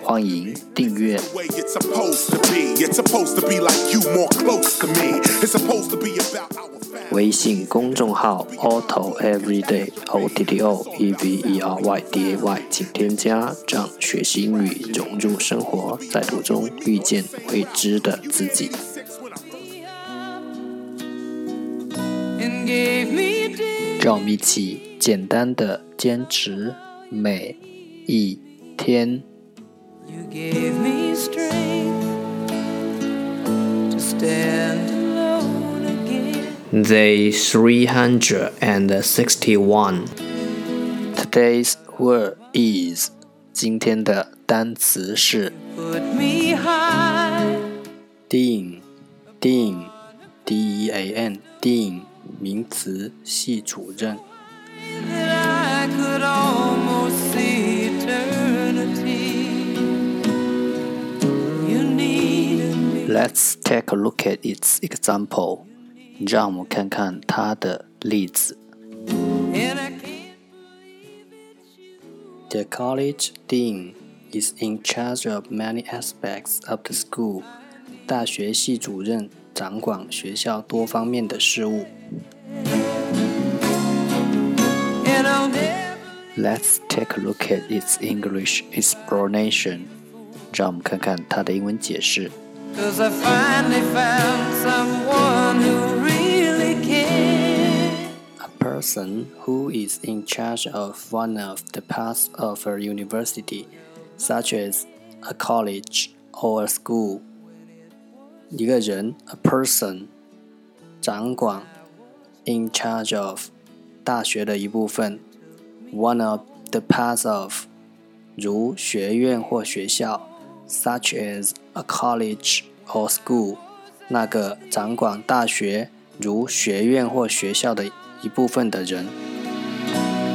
欢迎订阅。微信公众号 Otto Everyday OTTO EVERYDAY， 请添加，让学习英语融入生活，在途中遇见未知的自己。让我们一起简单的坚持每一天。You gave me strength to stand.Day 361. Today's word is 今天的单词是 Ding Ding D-E-A-N Ding 名词系主任 Let's take a look at its example.让我们看看它的例子。The college dean is in charge of many aspects of the school. 大学系主任掌管学校多方面的事务。Let's take a look at its English explanation. 让我们看看它的英文解释。Cause I finally found someone who really cares. A person who is in charge of one of the parts of a university, such as a college or a school. 一个人 a person 掌管 in charge of 大学的一部分 one of the parts of 如学院或学校such as a college or school 那个掌管大学如学院或学校的一部分的人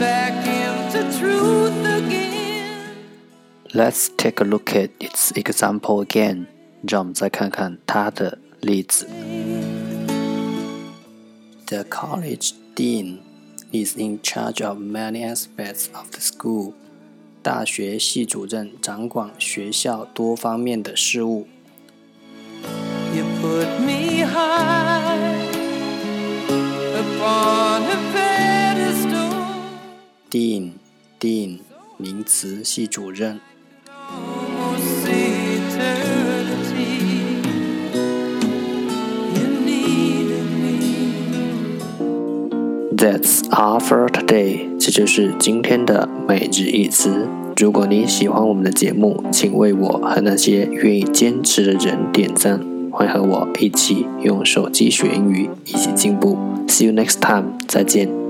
Back into truth again. Let's take a look at its example again 让我们再看看它的例子 The college dean is in charge of many aspects of the school大学系主任掌管学校多方面的事务。You put me high upon a pedestal. Dean 名词系主任。Almost eternity. You needed me. That's all for today.这就是今天的每日一词。如果你喜欢我们的节目，请为我和那些愿意坚持的人点赞。欢迎和我一起用手机学英语，一起进步。See you next time， 再见。